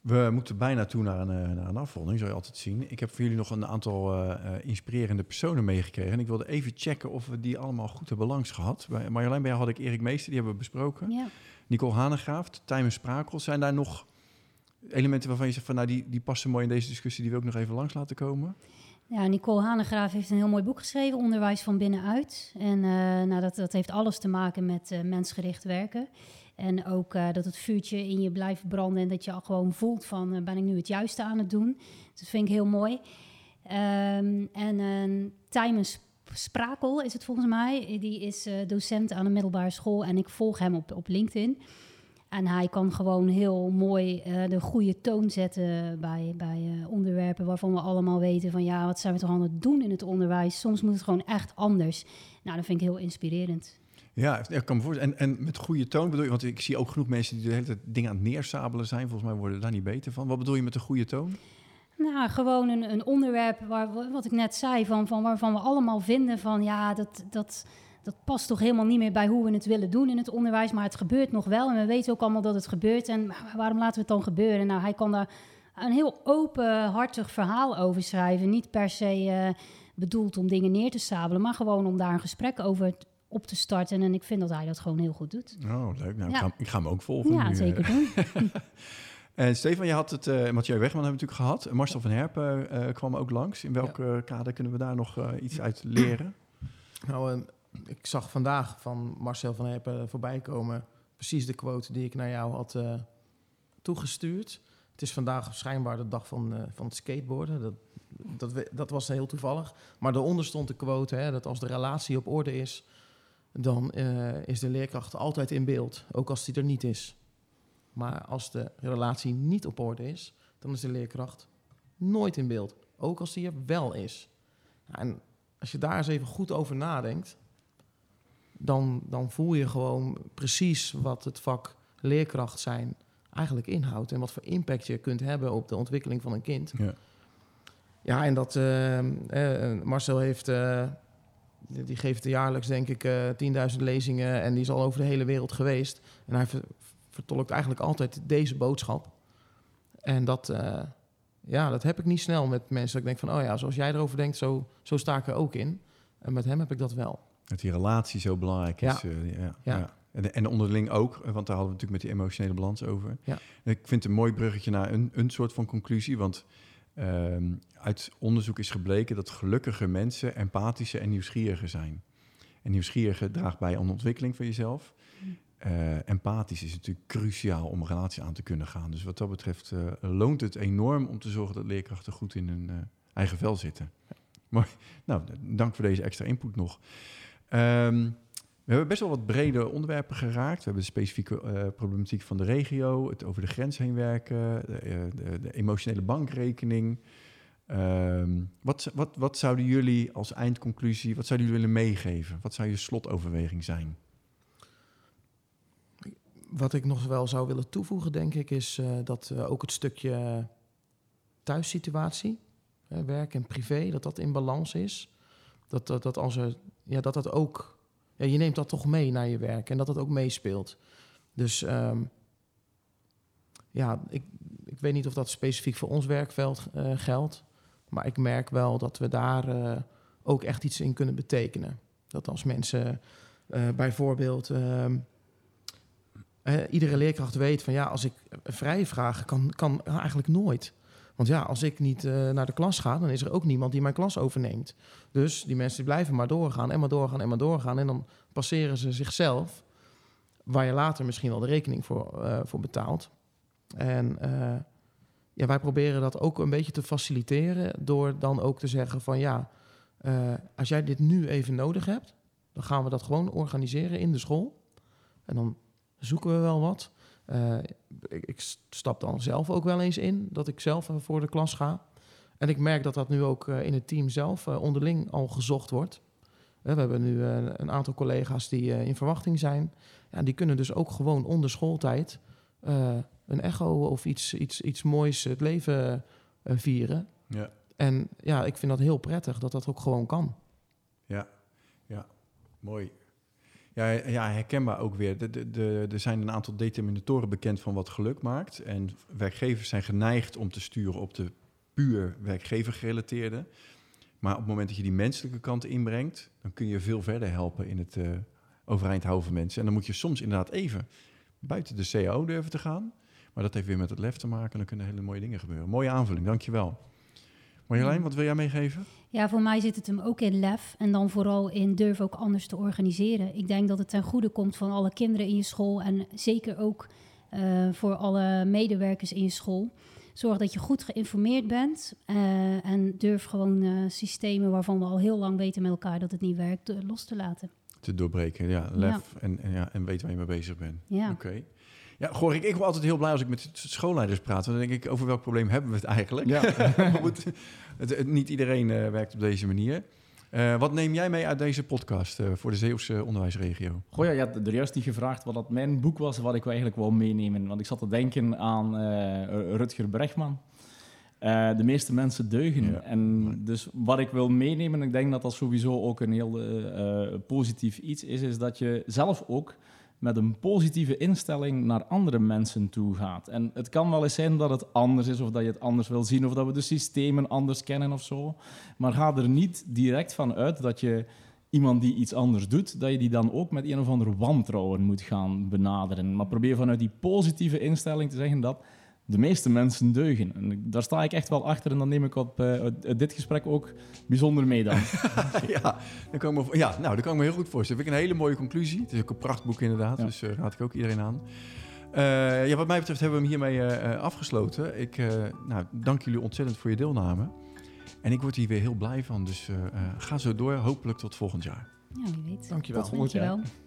We moeten bijna toe naar een, naar een afronding, zou je altijd zien. Ik heb voor jullie nog een aantal uh, inspirerende personen meegekregen. En ik wilde even checken of we die allemaal goed hebben langs gehad. Bij Marjolein, bij jou had ik Erik Meester, die hebben we besproken. Ja. Nicole Hanegraaf, Tijmen Sprakel. Zijn daar nog elementen waarvan je zegt van nou, die, die passen mooi in deze discussie, die we ook nog even langs laten komen? Ja, Nicole Hanegraaf heeft een heel mooi boek geschreven, Onderwijs van binnenuit. En uh, nou, dat, dat heeft alles te maken met uh, mensgericht werken. En ook uh, dat het vuurtje in je blijft branden en dat je al gewoon voelt van uh, ben ik nu het juiste aan het doen. Dus dat vind ik heel mooi. Um, en uh, Tijmen Sprakel is het volgens mij. Die is uh, docent aan een middelbare school en ik volg hem op, op LinkedIn. En hij kan gewoon heel mooi uh, de goede toon zetten bij, bij uh, onderwerpen waarvan we allemaal weten van ja, wat zijn we toch aan het doen in het onderwijs? Soms moet het gewoon echt anders. Nou, dat vind ik heel inspirerend. Ja, ik kan me voorstellen. En, en met goede toon bedoel je, want ik zie ook genoeg mensen die de hele tijd dingen aan het neersabelen zijn. Volgens mij worden daar niet beter van. Wat bedoel je met een goede toon? Nou, gewoon een, een onderwerp waar, wat ik net zei, van, van waarvan we allemaal vinden van ja, dat... dat Dat past toch helemaal niet meer bij hoe we het willen doen in het onderwijs. Maar het gebeurt nog wel. En we weten ook allemaal dat het gebeurt. En waarom laten we het dan gebeuren? Nou, hij kan daar een heel openhartig verhaal over schrijven. Niet per se uh, bedoeld om dingen neer te sabelen. Maar gewoon om daar een gesprek over op te starten. En ik vind dat hij dat gewoon heel goed doet. Oh, leuk. Nou, ja. ik, ga, ik ga hem ook volgen. Ja, nu. Zeker doen. En Stefan, je had het, uh, Mathieu Weggeman hebben we natuurlijk gehad. Marcel van Herpen uh, kwam ook langs. In welk ja. kader kunnen we daar nog uh, iets uit leren? Nou, um, ik zag vandaag van Marcel van Herpen voorbij komen. Precies de quote die ik naar jou had uh, toegestuurd. Het is vandaag schijnbaar de dag van, uh, van het skateboarden. Dat, dat, we, dat was heel toevallig. Maar daaronder stond de quote, hè, dat als de relatie op orde is, dan uh, is de leerkracht altijd in beeld. Ook als die er niet is. Maar als de relatie niet op orde is, dan is de leerkracht nooit in beeld. Ook als die er wel is. En als je daar eens even goed over nadenkt, Dan, dan voel je gewoon precies wat het vak leerkracht zijn eigenlijk inhoudt. En wat voor impact je kunt hebben op de ontwikkeling van een kind. Ja, ja en dat uh, eh, Marcel heeft, uh, die geeft jaarlijks denk ik uh, tienduizend lezingen. En die is al over de hele wereld geweest. En hij ver- vertolkt eigenlijk altijd deze boodschap. En dat, uh, ja, dat heb ik niet snel met mensen. Dat ik denk van, oh ja, zoals jij erover denkt, zo, zo sta ik er ook in. En met hem heb ik dat wel. Dat die relatie zo belangrijk is. Ja. Uh, ja, ja. Ja. En, en onderling ook, want daar hadden we natuurlijk met die emotionele balans over. Ja. Ik vind het een mooi bruggetje naar een, een soort van conclusie. Want um, uit onderzoek is gebleken dat gelukkige mensen empathischer en nieuwsgieriger zijn. En nieuwsgieriger draagt bij aan de ontwikkeling van jezelf. Uh, empathisch is natuurlijk cruciaal om een relatie aan te kunnen gaan. Dus wat dat betreft uh, loont het enorm om te zorgen dat leerkrachten goed in hun uh, eigen vel zitten. Maar, nou, dank voor deze extra input nog. Um, we hebben best wel wat brede onderwerpen geraakt. We hebben de specifieke uh, problematiek van de regio, het over de grens heen werken, de, de, de emotionele bankrekening. Um, wat, wat, wat zouden jullie als eindconclusie, wat zouden jullie willen meegeven? Wat zou je slotoverweging zijn? Wat ik nog wel zou willen toevoegen, denk ik, is uh, dat uh, ook het stukje thuissituatie, hè, werk en privé, dat dat in balans is. Dat dat, dat als er... Ja, dat dat ook... Ja, je neemt dat toch mee naar je werk en dat dat ook meespeelt. Dus um, ja, ik, ik weet niet of dat specifiek voor ons werkveld uh, geldt. Maar ik merk wel dat we daar uh, ook echt iets in kunnen betekenen. Dat als mensen uh, bijvoorbeeld... Uh, uh, iedere leerkracht weet van ja, als ik vrij vraag, kan, kan eigenlijk nooit... Want ja, als ik niet uh, naar de klas ga, dan is er ook niemand die mijn klas overneemt. Dus die mensen blijven maar doorgaan en maar doorgaan en maar doorgaan. En dan passeren ze zichzelf, waar je later misschien wel de rekening voor, uh, voor betaalt. En uh, ja, wij proberen dat ook een beetje te faciliteren door dan ook te zeggen van ja, uh, als jij dit nu even nodig hebt, dan gaan we dat gewoon organiseren in de school. En dan zoeken we wel wat. Uh, ik, ik stap dan zelf ook wel eens in, dat ik zelf uh, voor de klas ga. En ik merk dat dat nu ook uh, in het team zelf uh, onderling al gezocht wordt. We hebben nu een aantal collega's die in verwachting zijn. Ja, die kunnen dus ook gewoon onder schooltijd uh, een echo of iets, iets, iets moois het leven uh, vieren. Ja. En ja, ik vind dat heel prettig dat dat ook gewoon kan. Ja, ja. Mooi. Ja, ja, herkenbaar ook weer. De, de, de, er zijn een aantal determinatoren bekend van wat geluk maakt. En werkgevers zijn geneigd om te sturen op de puur werkgevergerelateerde. Maar op het moment dat je die menselijke kant inbrengt, dan kun je veel verder helpen in het uh, overeind houden van mensen. En dan moet je soms inderdaad even buiten de C A O durven te gaan. Maar dat heeft weer met het lef te maken en dan kunnen hele mooie dingen gebeuren. Mooie aanvulling, dankjewel. Marjolein, wat wil jij meegeven? Ja, voor mij zit het hem ook in lef en dan vooral in durf ook anders te organiseren. Ik denk dat het ten goede komt van alle kinderen in je school en zeker ook uh, voor alle medewerkers in je school. Zorg dat je goed geïnformeerd bent uh, en durf gewoon uh, systemen waarvan we al heel lang weten met elkaar dat het niet werkt, uh, los te laten. Te doorbreken, ja, lef ja. En, en, ja, en weet waar je mee bezig bent. Ja. Oké. Okay. Ja, Gorik, ik word altijd heel blij als ik met schoolleiders praat. Want dan denk ik, over welk probleem hebben we het eigenlijk? Ja. Maar goed, het, het, niet iedereen uh, werkt op deze manier. Uh, wat neem jij mee uit deze podcast uh, voor de Zeeuwse onderwijsregio? Goh, ja, je hebt er juist niet gevraagd wat dat mijn boek was, wat ik eigenlijk wou meenemen. Want ik zat te denken aan uh, Rutger Bregman. Uh, de meeste mensen deugen. Ja. En dus wat ik wil meenemen, ik denk dat dat sowieso ook een heel uh, positief iets is, is dat je zelf ook met een positieve instelling naar andere mensen toe gaat. En het kan wel eens zijn dat het anders is, of dat je het anders wil zien, of dat we de systemen anders kennen of zo. Maar ga er niet direct van uit dat je iemand die iets anders doet, dat je die dan ook met een of ander wantrouwen moet gaan benaderen. Maar probeer vanuit die positieve instelling te zeggen dat de meeste mensen deugen. En daar sta ik echt wel achter en dan neem ik op uh, dit gesprek ook bijzonder mee dan. ja, dan kan ik me, ja, nou, dat kan ik me heel goed voorstellen. Vind ik een hele mooie conclusie. Het is ook een prachtboek inderdaad, ja. Dus uh, raad ik ook iedereen aan. Uh, ja, wat mij betreft hebben we hem hiermee uh, afgesloten. Ik uh, nou, dank jullie ontzettend voor je deelname. En ik word hier weer heel blij van, dus uh, uh, ga zo door. Hopelijk tot volgend jaar. Ja, wie weet. Dankjewel. Tot volgend jaar.